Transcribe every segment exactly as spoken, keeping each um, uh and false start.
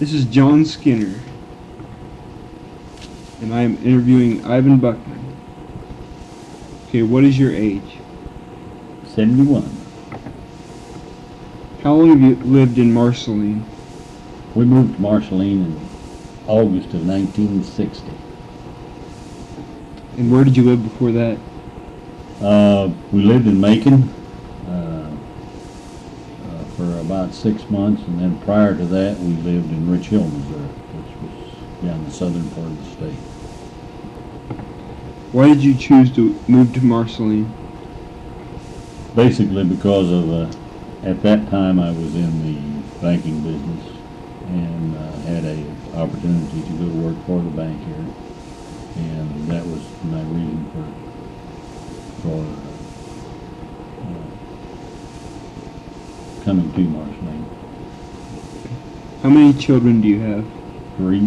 This is John Skinner, and I am interviewing Ivan Buckman. Okay, what is your age? seventy-one. How long have you lived in Marceline? We moved to Marceline in August of nineteen sixty. And where did you live before that? Uh, we lived in Macon uh, uh, for about six months, and then prior to that we lived in Rich Hill, Missouri, which was down the southern part of the state. Why did you choose to move to Marceline? Basically because of, uh, at that time I was in the banking business, and uh, had an opportunity to go to work for the bank here, and that was my reason for for uh, coming to Marceline. How many children do you have? Three.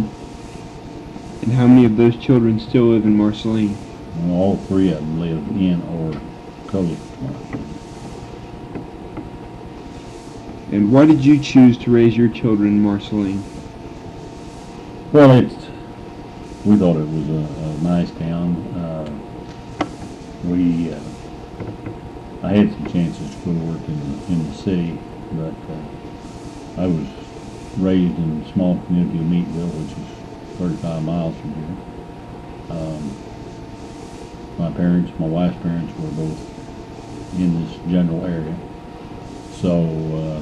And how many of those children still live in Marceline? And all three of them live in or close to Marceline. And why did you choose to raise your children in Marceline? Well, it's, we thought it was a, a nice town. Uh, we, uh, I had some chances to go to work in the, in the city, but uh, I was raised in a small community of Meadville, which is thirty-five miles from here. Um, my parents, my wife's parents, were both in this general area, so uh,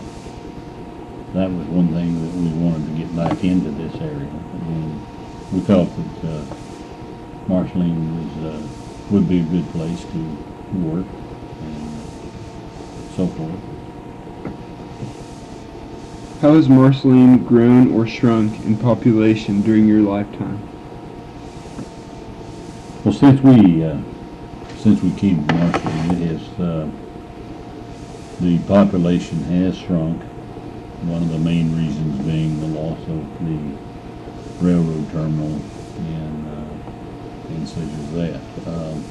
that was one thing that we wanted to get back into this area, and we felt that uh, Marceline was, uh, would be a good place to work and so forth. How has Marceline grown or shrunk in population during your lifetime? Well, since we uh, since we came to Marceline, it is uh, the population has shrunk. One of the main reasons being the loss of the railroad terminal and, uh, and such as that. Um,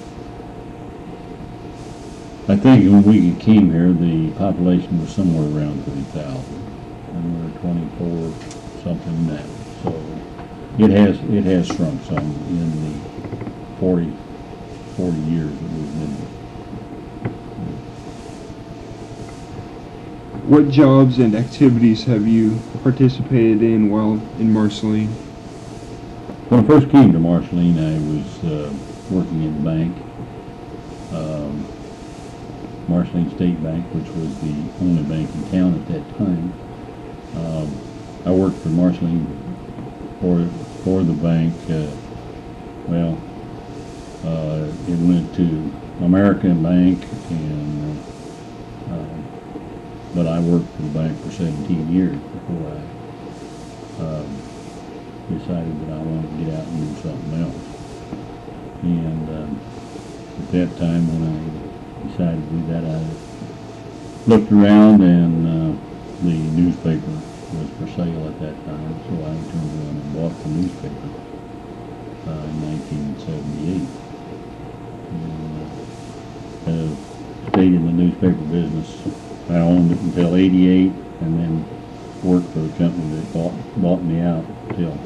I think when we came here, the population was somewhere around three thousand, and we were twenty-four something now. So it has it has shrunk some in the forty, forty years that we've been here. What jobs and activities have you participated in while in Marceline? When I first came to Marceline, I was uh, working in the bank, um, Marceline State Bank, which was the only bank in town at that time. Um, I worked for Marceline, for, for the bank, uh, well, uh, it went to American Bank, and uh, but I worked for the bank for seventeen years before I um, decided that I wanted to get out and do something else. And um, at that time, when I decided to do that, I looked around, and uh, the newspaper was for sale at that time, so I turned around and bought the newspaper uh, in nineteen seventy-eight. And, uh, stayed in the newspaper business. I owned it until eighty-eight, and then worked for the company that bought, bought me out until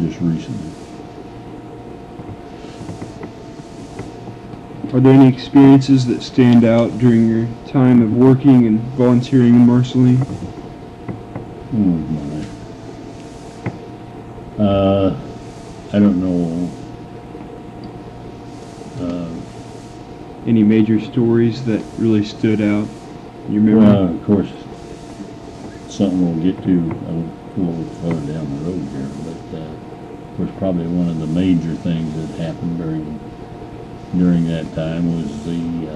just recently. Are there any experiences that stand out during your time of working and volunteering in Marceline? Oh my. Uh, I don't know. Uh, any major stories that really stood out? You remember? Well, uh, of course, something we'll get to a little further down the road here, but uh, of course, probably one of the major things that happened during during that time was the uh,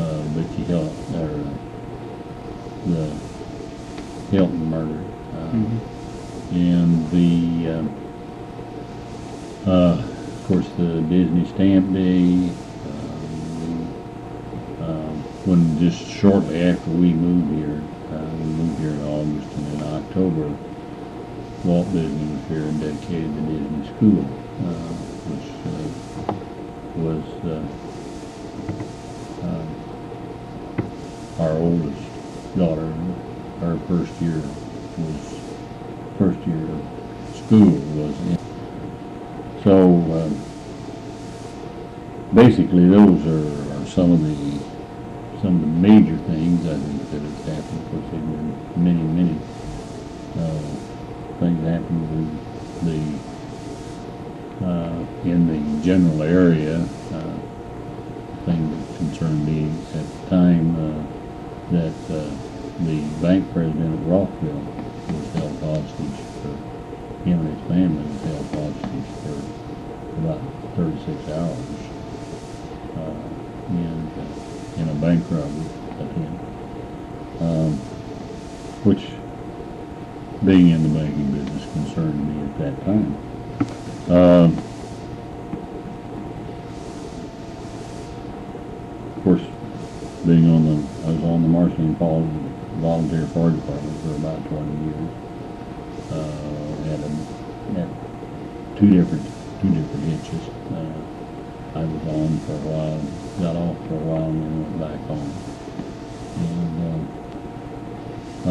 uh, Mickey Hel or uh, the Hilton murder, uh, mm-hmm. and the uh, uh, of course the Disney Stamp Day. When just shortly after we moved here, uh, we moved here in August, and in October, Walt Disney was here and dedicated the Disney School, uh, which uh, was uh, uh, our oldest daughter, her first year was first year of school was in. So um, basically, those are, are some of the some of the major things I think that have happened. Of course, there have been many, many uh, things happened with the. Uh, in the general area, uh, the thing that concerned me at the time uh, that uh, the bank president of Rothville was held hostage for, him and his family was held hostage for about thirty-six hours uh, in, uh, in a bank robbery attempt, um, which being in the banking business concerned me at that time. Uh, of course, being on the, I was on the Marceline Volunteer Fire Department for about twenty years. Uh, had, a, had two different, two different hitches. Uh, I was on for a while, got off for a while, and then went back on. And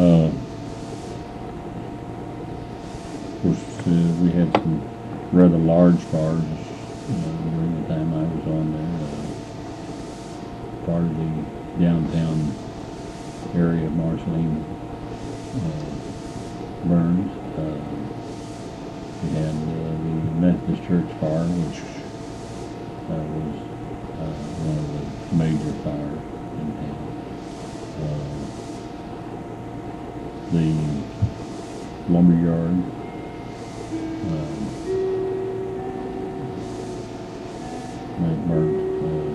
uh, uh, of course, uh, we had some rather large cars uh, during the time I was on there. Uh, part of the downtown area of Marceline uh, burns. Uh, we had uh, the Methodist Church fire, which uh, was uh, one of the major fires in town. Uh, the lumberyard. Uh, Mount Burnt uh,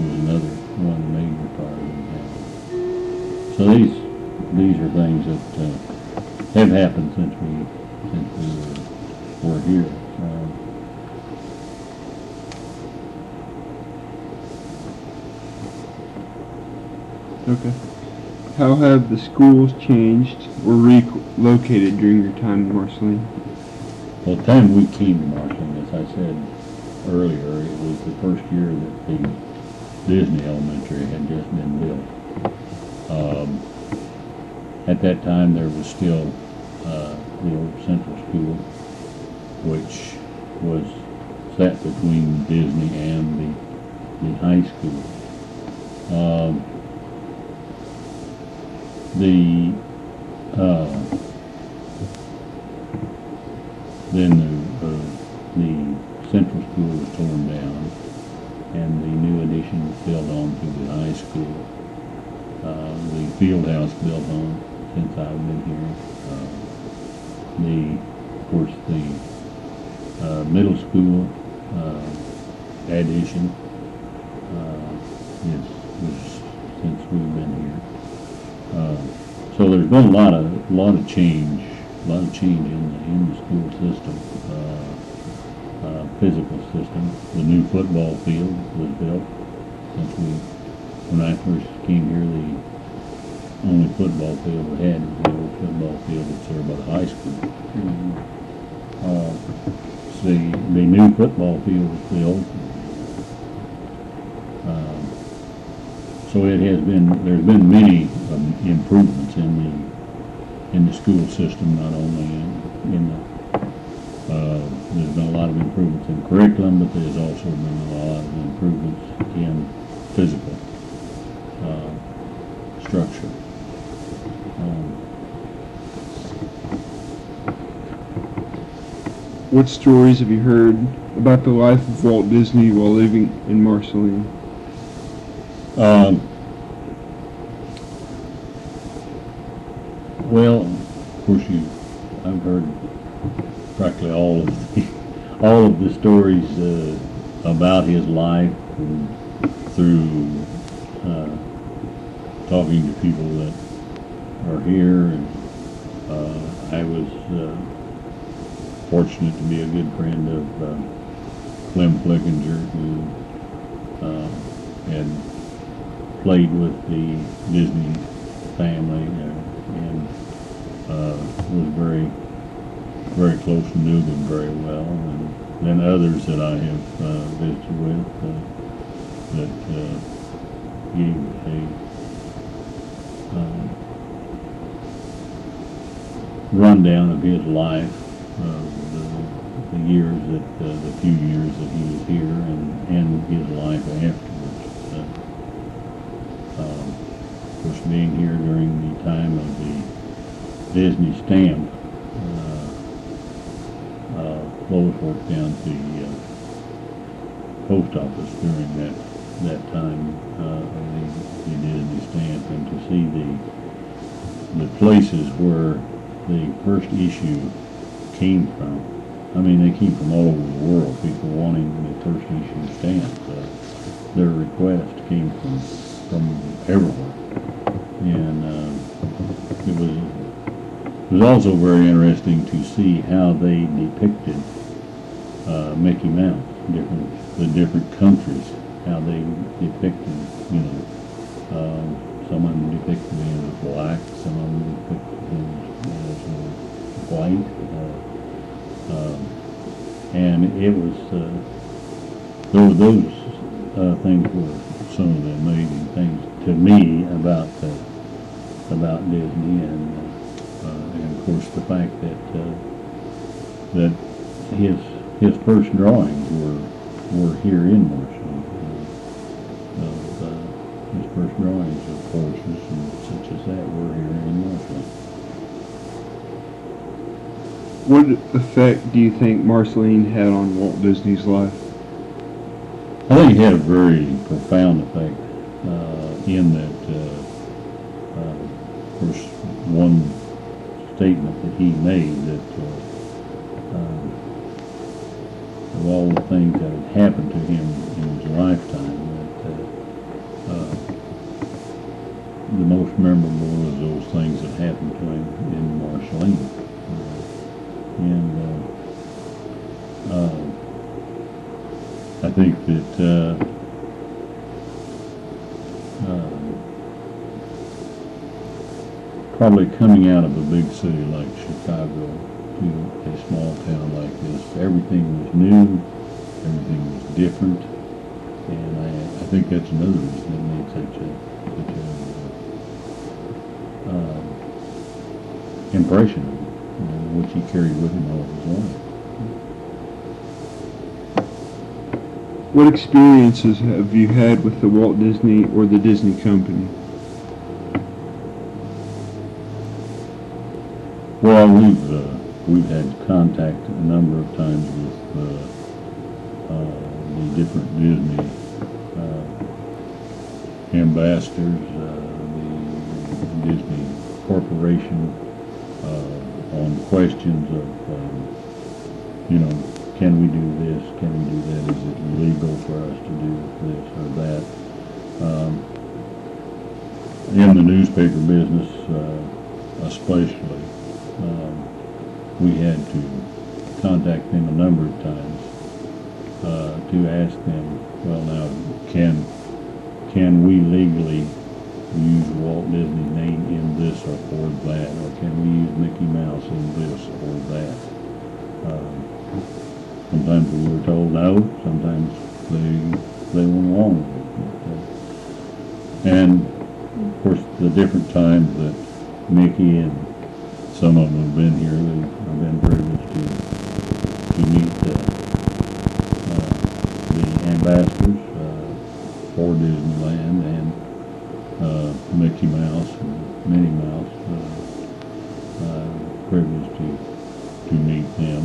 was another one of the major fires in town. So these these are things that uh, have happened since we since we were, were here. Uh, okay. How have the schools changed or relocated during your time in Marceline? Well, the time we came to Marceline, as I said earlier, it was the first year that the Disney Elementary had just been built. Um, at that time, there was still uh, the old Central School, which was set between Disney and the, the high school. Um, the uh, then the, uh, the Central School was torn down, and the new addition was built on to the high school. Uh, the field house built on since I've been here. Uh, the, of course, the uh, middle school uh, addition uh, is, is since we've been here. Uh, so there's been a lot of lot of change, a lot of change in the in the school system. Uh, Uh, physical system. The new football field was built. Since we, when I first came here, the only football field we had was the old football field that's there by the high school. Mm-hmm. uh, the the new football field was the old field. Uh, so it has been. There's been many um, improvements in the in the school system, not only in, in the. Uh, there's been a lot of improvements in curriculum, but there's also been a lot of improvements in physical uh, structure. Um, what stories have you heard about the life of Walt Disney while living in Marceline? Um, well, of course, you, I've heard practically all of the, all of the stories uh, about his life, and through uh, talking to people that are here. And uh, I was uh, fortunate to be a good friend of uh, Clem Fleckinger, who uh, had played with the Disney family uh, and uh, was very very close and knew them very well, and then others that I have uh, visited with uh, that uh, gave a uh, rundown of his life, of the, the years that, uh, the few years that he was here, and, and his life afterwards. Uh, um, of course, being here during the time of the Disney stamp, uh, uh, Lois worked down to the uh, post office during that that time uh, of the, the Disney stamp, and to see the the places where the first issue came from. I mean, they came from all over the world, people wanting the first issue stamp. Uh, their request came from, from everywhere. And uh, it, was, it was also very interesting to see how they depicted uh, Mickey Mouse, different, the different countries, how they depicted, you know, uh, some of them depicted him as black, some of them depicted him as white, uh, um, and it was uh, those those uh, things were some of the amazing things to me about the, about Disney, and uh, uh, and of course the fact that uh, that his his first drawings were were here in Marshall. Uh, of, uh, his first drawings of horses and such as that were here in Marshall. What effect do you think Marceline had on Walt Disney's life? I think it had a very profound effect uh, in that, uh, uh, of course, one statement that he made that uh, uh, of all the things that had happened to him in his lifetime, that uh, uh, the most memorable was those things that happened to him in Marceline. And uh, uh, I think that uh, uh, probably coming out of a big city like Chicago to a small town like this, everything was new, everything was different, and I, I think that's another reason that made such a, such a uh, impression of it, which he carried with him all of his life. What experiences have you had with the Walt Disney or the Disney Company? Well, we've uh, we've had contact a number of times with uh, uh, the different Disney uh, ambassadors, uh, the Disney Corporation, on questions of, um, you know, can we do this, can we do that, is it legal for us to do this or that. Um, in the newspaper business, uh, especially, um, we had to contact them a number of times uh, to ask them, well now, can, can we legally use Walt Disney's name in this or for that, or can we use Mickey Mouse in this or that? Um, sometimes we were told no, sometimes they, they went along with it. And of course the different times that Mickey and some of them have been here, they've been privileged to, to meet the, uh, the ambassadors uh, for Disneyland and Uh, Mickey Mouse and Minnie Mouse, uh, uh, privileged to, to meet them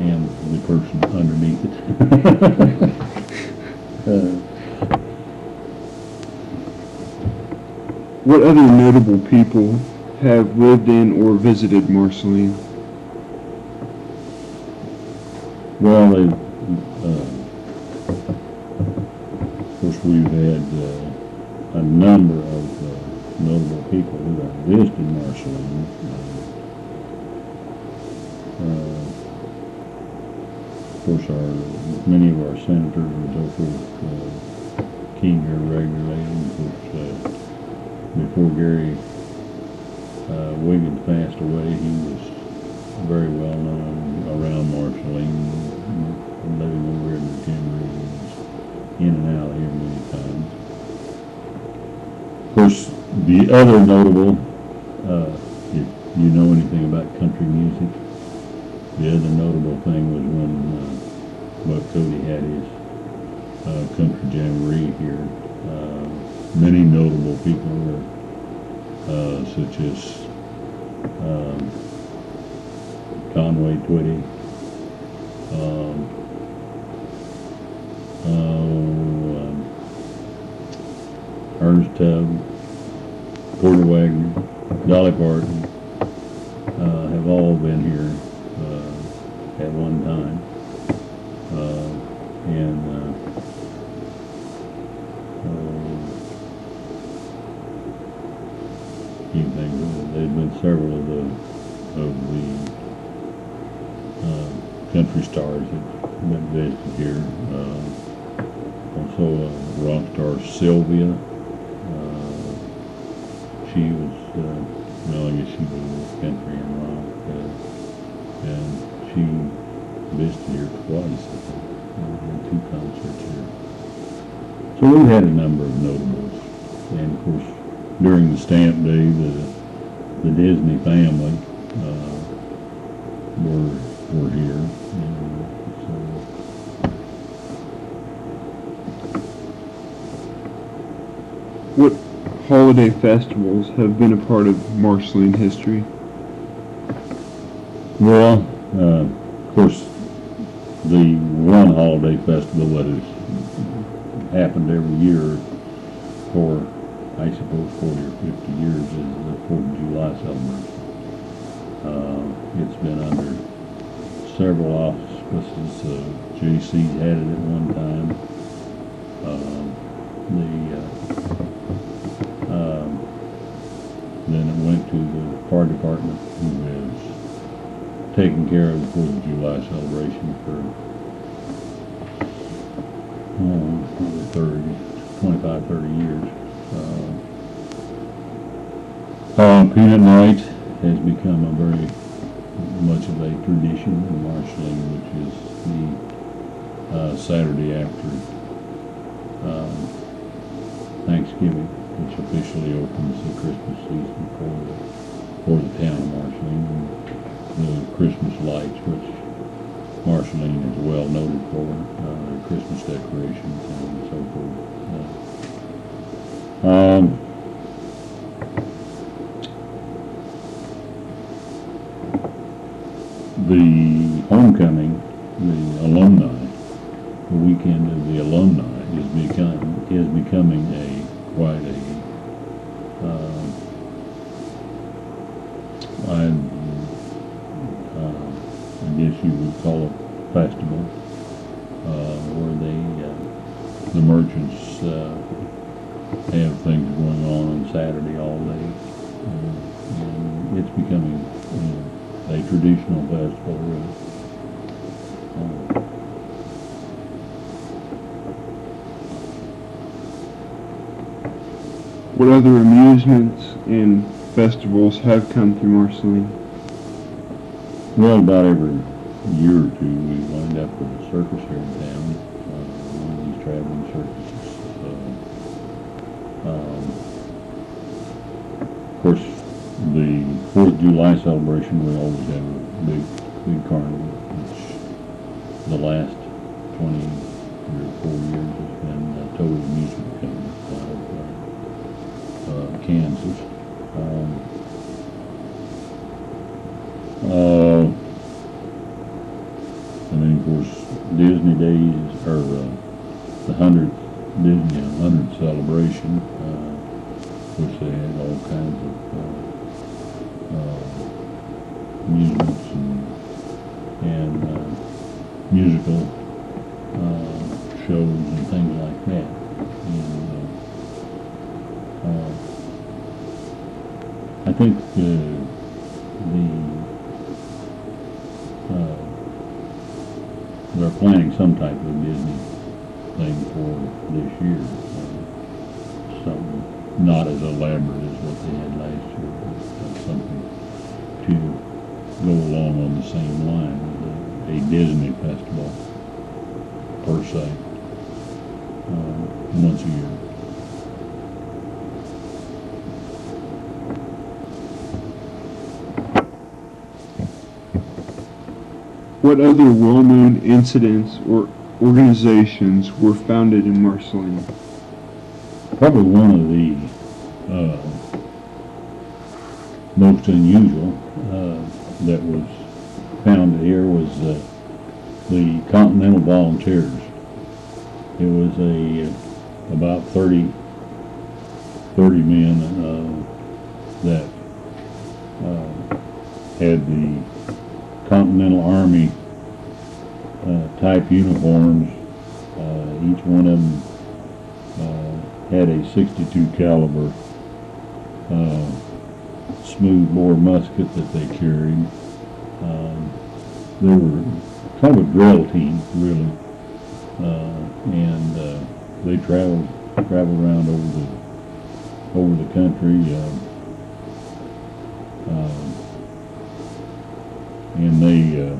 and the person underneath it. uh, what other notable people have lived in or visited Marceline? Well, they, uh, of course we've had uh, a number of uh, notable people who have visited Marceline. Uh, uh, of course, our, many of our senators and so forth uh, came here regularly. Which, uh, before Gary uh, Wiggins passed away, he was very well known around Marceline, living over in Virginia, in and out here many times. course, the other notable, uh, if you know anything about country music, the other notable thing was when uh, Buck Cody had his uh, Country Jamry here. Uh, many notable people were, uh, such as um, Conway Twitty, um, uh, um, Ernest Tubb, Porter Wagoner, Dolly Parton, uh, have all been here uh, at one time. Uh, and uh, uh, you think there's been several of the of the uh, country stars that that visited here. Uh, also, uh, rock star Sylvia. Uh, she was uh, well, I guess she was in this country and rock, uh, and she visited here twice, I think, and two concerts here. So we had a number of notables, and of course, during the stamp day, the the Disney family uh, were were here. And so, what holiday festivals have been a part of Marceline history? Well, uh, of course, the one holiday festival that has happened every year for, I suppose, forty or fifty years is the fourth of July celebration. Uh, it's been under several auspices. Uh, J C had it at one time. Uh, the uh, uh, Then it went to the fire department, who has taking care of the fourth of July celebration for oh, thirty, twenty-five, thirty years. Uh, uh, Peanut Night has become a very much of a tradition in Marceline, which is the uh, Saturday after uh, Thanksgiving, which officially opens the Christmas season for the, for the town of Marceline. The Christmas lights, which Marceline is well noted for, uh, their Christmas decorations and so forth. Uh, um, the homecoming, the alumni, the weekend of the alumni is become is becoming a quite a. Uh, I. Guess you would call it festival, uh, where they, uh, the merchants uh, have things going on on Saturday all day. Uh, and it's becoming uh, a traditional festival, really. Uh, what other amusements and festivals have come through Marceline? Well, about every year or two, we wind up with a circus here in town, uh, one of these traveling circuses. Uh, um, of course, the fourth of July celebration, we always have a big, big carnival, which the last twenty or four years has been a total amusement company out of uh, uh, Kansas. Um, Uh, and then, of course, Disney Days, or uh, the hundredth Disney hundredth celebration, uh, which they had all kinds of uh, uh, amusements and, and uh, musical uh, shows and things like that. And, uh, uh, I think the the Uh, they're planning some type of Disney thing for this year. Uh, something not as elaborate as what they had last year, but something to go along on the same line with a, a Disney festival, per se, uh, once a year. What other well-known incidents or organizations were founded in Marceline? Probably one of the uh, most unusual uh, that was founded here was uh, the Continental Volunteers. It was a uh, about thirty, thirty men uh, that uh, had the Continental Army uh, type uniforms. Uh, each one of them uh, had a sixty-two caliber uh, smoothbore musket that they carried. Um, they were kind of a drill team, really, uh, and uh, they traveled traveled around over the over the country. Uh, uh, and they uh,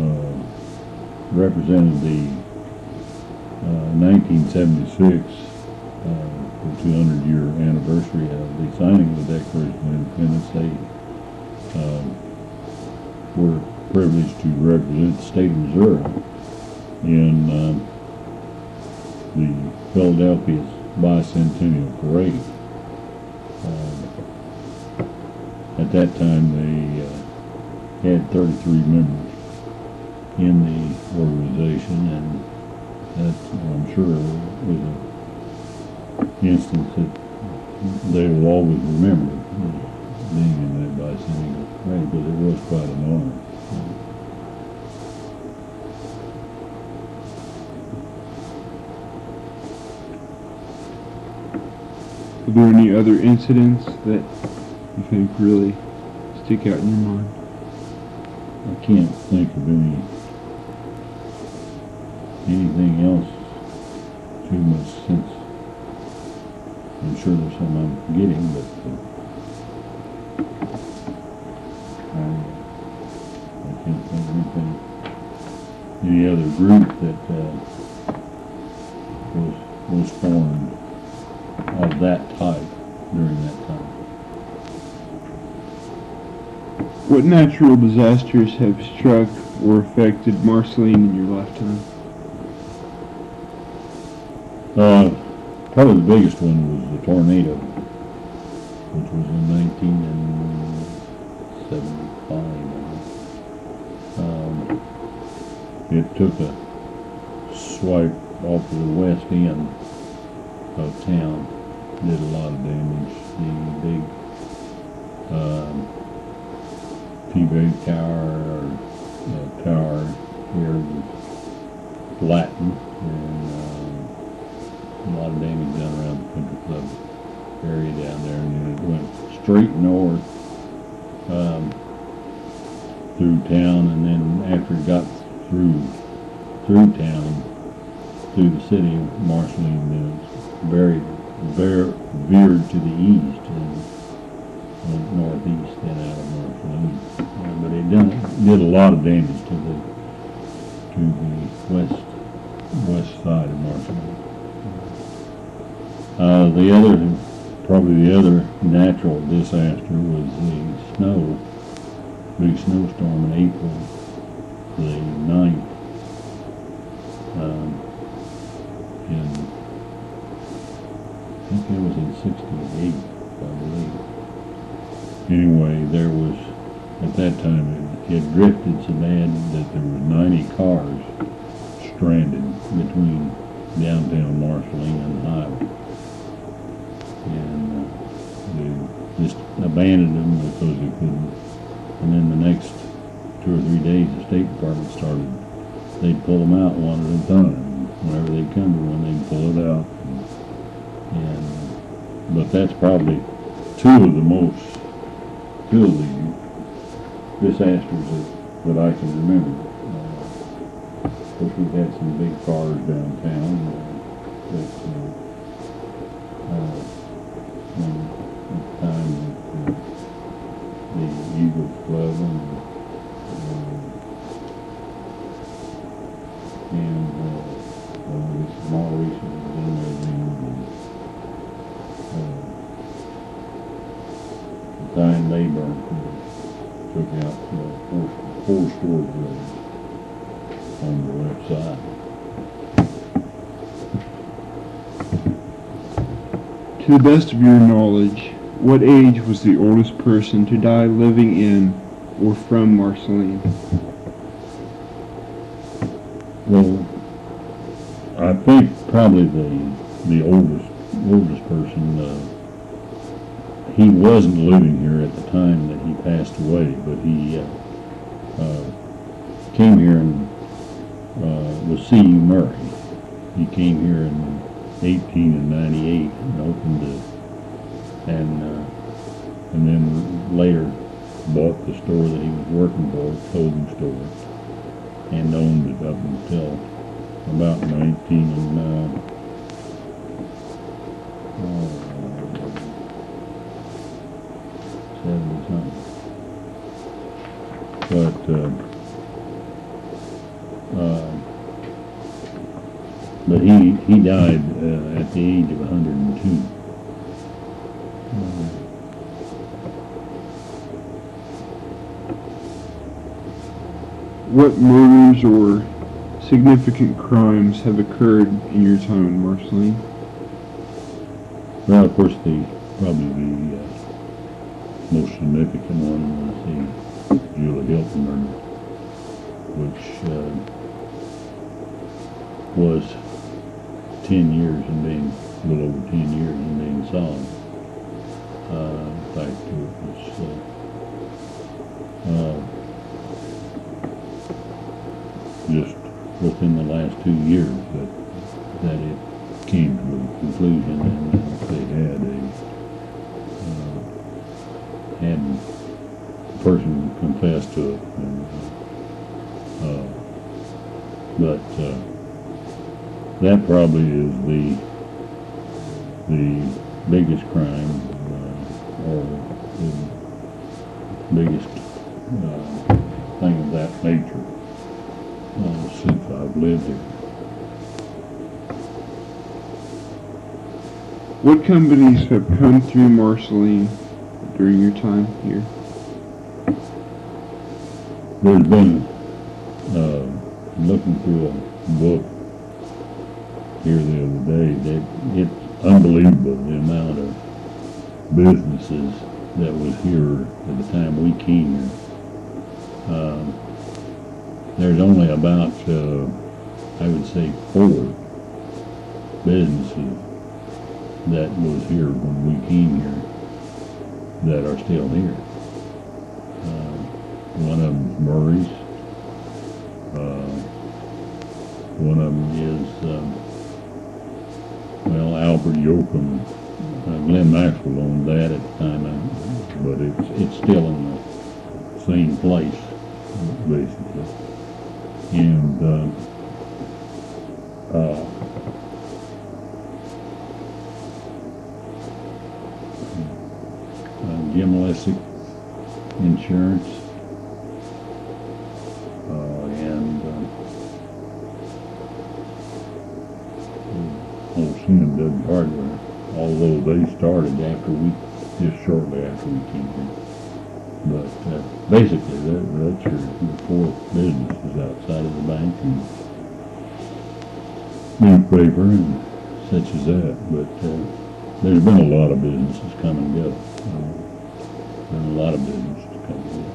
uh, represented the uh, nineteen seventy-six, uh, the two hundred year anniversary of the signing of the Declaration of Independence. They uh, were privileged to represent the state of Missouri in uh, the Philadelphia Bicentennial Parade. At that time, they uh, had thirty-three members in the organization, and that, I'm sure, was an instance that they will always remember, being in that bicentennial parade, but it was quite an honor. Were there any other incidents that you think really stick out in your mind? I can't think of any anything else too much since. I'm sure there's some I'm forgetting, but uh, I, I can't think of anything. Any other group that uh, was was formed of that type during that time. What natural disasters have struck or affected Marceline in your lifetime? Uh, probably the biggest one was the tornado, which was in nineteen seventy-five. Um, it took a swipe off of the west end of town, did a lot of damage. The big um, T V tower, uh, tower here was flattened, and uh, a lot of damage done around the country club area down there, and then it went straight north um, through town, and then after it got through through town, through the city of Marceline, then it's very, very veered to the east and northeast and out of Marceline. Uh, but it done, did a lot of damage to the to the west west side of Marceline. Uh, the other, probably the other natural disaster was the snow, big snowstorm in April the ninth um, in, I think it was in sixty-eight, I believe. Anyway, there was, at that time, it, it drifted so bad that there were ninety cars stranded between downtown Marceline and the highway. And uh, they just abandoned them because they couldn't. And then the next two or three days, the State Department started. They'd pull them out one at a time. Whenever they'd come to one, they'd pull it out. And, and but that's probably two of the most Two of the disasters that, that I can remember. Uh, of course, we've had some big cars downtown. Uh, that, uh, uh, when, at the time that uh, the Eagles Club and, uh, and uh, uh, this mall recently was in there then. Uh, Dying labor took out the horses. four-story building on the left side. To the best of your knowledge, what age was the oldest person to die living in or from Marceline? Well, I think probably the the oldest oldest person. Uh, he wasn't living here at the time that he passed away, but he uh, uh, came here and uh, was C U Murray. He came here in eighteen ninety-eight and opened it, and uh, and then later bought the store that he was working for, a clothing store, and owned it up until about nineteen and uh, oh, seventy something. But uh, uh, but he he died uh, at the age of one hundred and two. What murders or significant crimes have occurred in your town, Marceline? Well, of course, the probably the uh, most significant one was the Julie Hilton murder, which uh, was ten years and being a little over ten years and being solved. Uh, in fact, it was. Uh, uh, just within the last two years that that it came to a conclusion, and that they had a uh, had a person confess to it, and, uh, but uh, that probably is the the biggest crime uh, or the biggest uh, thing of that nature Uh, since I've lived here. What companies have come through Marceline during your time here? There's been, uh, looking through a book here the other day, that it's unbelievable the amount of businesses that was here at the time we came here. Uh, There's only about, uh, I would say, four businesses that was here when we came here that are still here. Uh, one of them is Murray's. Uh, one of them is, um, well, Albert Yoakum. Uh, Glenn Maxwell owned that at the time, but it's, it's still in the same place, basically. And uh, uh, uh, Jim Lessig Insurance, uh, and uh, old C M W Hardware, although they started after we, just shortly after we came here. But uh, basically, that, that's your, your four businesses outside of the bank and newspaper and such as that. But uh, there's been a lot of businesses come and go. Uh, been a lot of businesses come and go.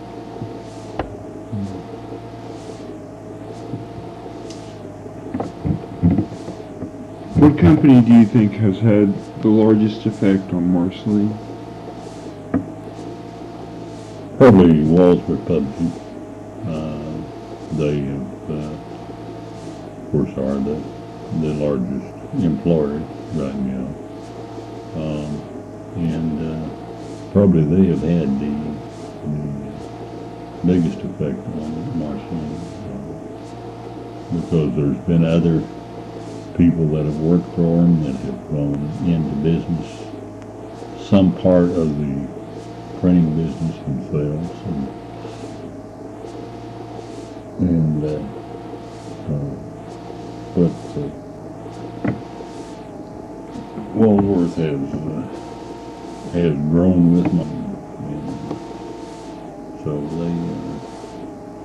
What company do you think has had the largest effect on Marceline? Probably Walt's Republican. Uh, they, have, uh, of course, are the the largest employer right now, um, and uh, probably they have had the, the biggest effect on Marceline, uh, because there's been other people that have worked for them that have gone into business, some part of the printing business themselves, and, and uh, uh, but uh, Walworth has uh, has grown with money, and so they uh,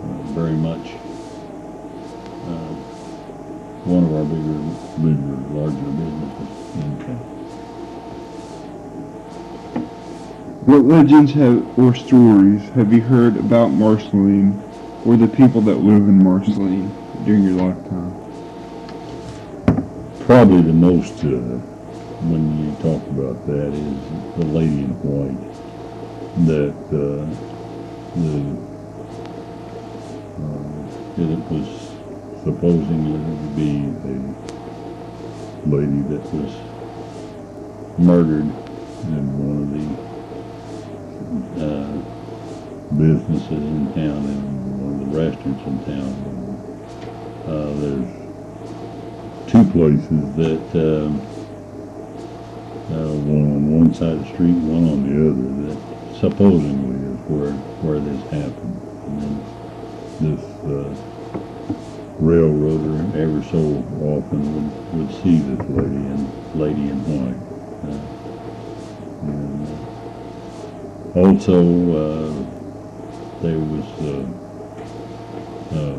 uh, very much. Uh, one of our bigger, bigger, larger businesses. Okay. What legends have or stories have you heard about Marceline or the people that live in Marceline during your lifetime? Probably the most, uh, when you talk about that, is the lady in white, that uh, the, uh, it was supposing that it would be a lady that was murdered in one of the uh, businesses in town, in one of the restaurants in town. Uh, there's two places that, uh, uh, one on one side of the street, one on the other, that supposedly is where, where this happened. And then this uh, railroader ever so often would, would see this lady in, lady in white. Uh, and also, uh, there was, uh, uh,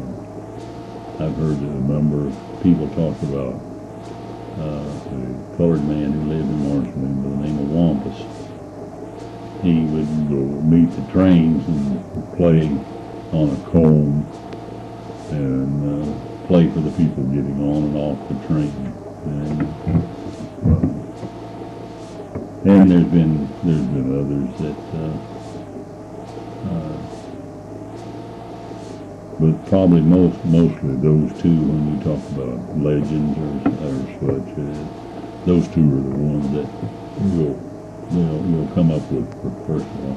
I've heard a number of people talk about uh, a colored man who lived in Marceline by the name of Wampus. He would go meet the trains and play on a comb and uh, play for the people getting on and off the train. And, uh, and there's been there's been others that, uh, uh, but probably most mostly those two when you talk about legends or, or such. Uh, those two are the ones that you'll you'll, you'll come up with for personal.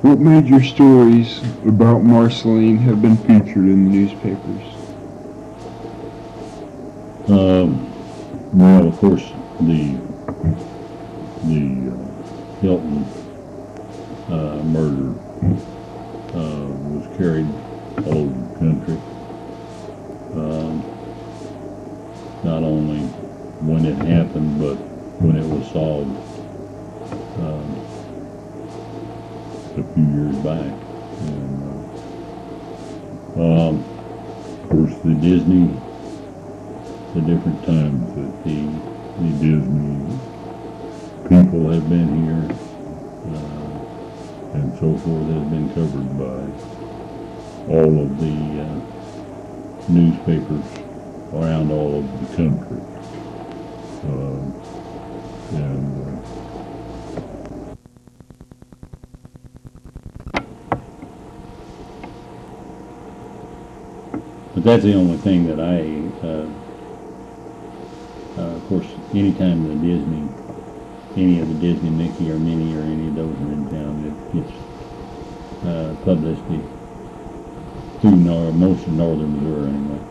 What made your stories about Marceline have been featured in the newspapers? Um, well, of course, the the uh, Hilton. Uh, murder uh, was carried all over the country. Um, not only when it happened, but when it was solved um, a few years back. And, uh, um, of course, the Disney, the different times that the, the Disney people have been here. Uh, and so forth has been covered by all of the uh, newspapers around all over the country. Uh, and uh, But that's the only thing that I, uh, uh, of course, anytime the Disney any of the Disney, Mickey, or Minnie, or any of those are in town, it gets uh, publicity through nor most of northern Missouri, anyway.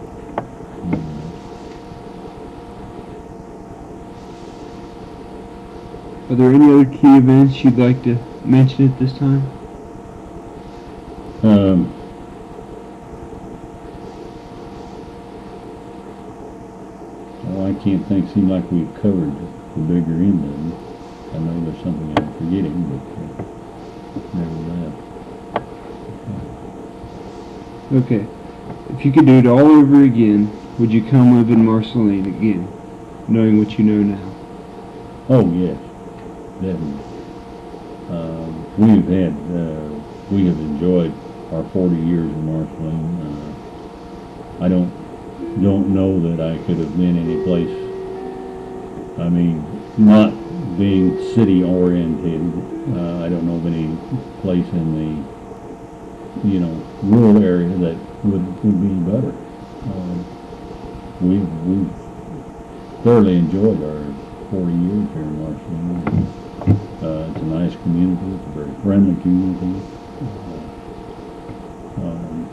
Mm. Are there any other key events you'd like to mention at this time? Um, oh, I can't think. Seems like we've covered the bigger end of it. I know there's something I'm forgetting, but uh, nevertheless. Okay. If you could do it all over again, would you come live in Marceline again, knowing what you know now? Oh, yes. Definitely. Uh, we've had, uh, we have enjoyed our forty years in Marceline. Uh, I don't, don't know that I could have been any place, I mean, not being city-oriented, uh, I don't know of any place in the, you know, rural area that would, would be better. Uh, we've, we've thoroughly enjoyed our forty years here in Marceline. Uh, it's a nice community, it's a very friendly community. Uh, um,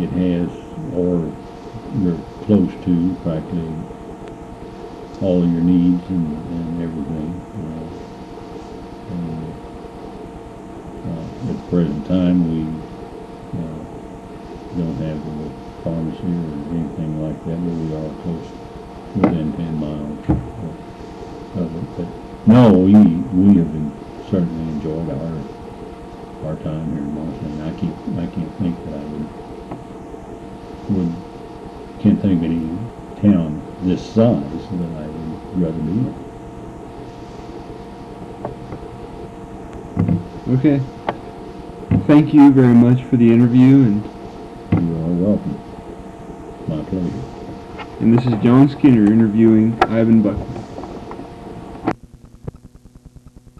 it has, or you're close to, practically, all of your needs and, and everything. Uh, and, uh, at the present time, we uh, don't have a pharmacy or anything like that, but we are close within ten miles of it. But no, we, we have been, certainly enjoyed our part-time here in Washington. I can't, I can't think that I would, would, can't think of any town this size that I would rather be in. Okay. Thank you very much for the interview, and you are welcome. My pleasure. And this is John Skinner interviewing Ivan Buckman.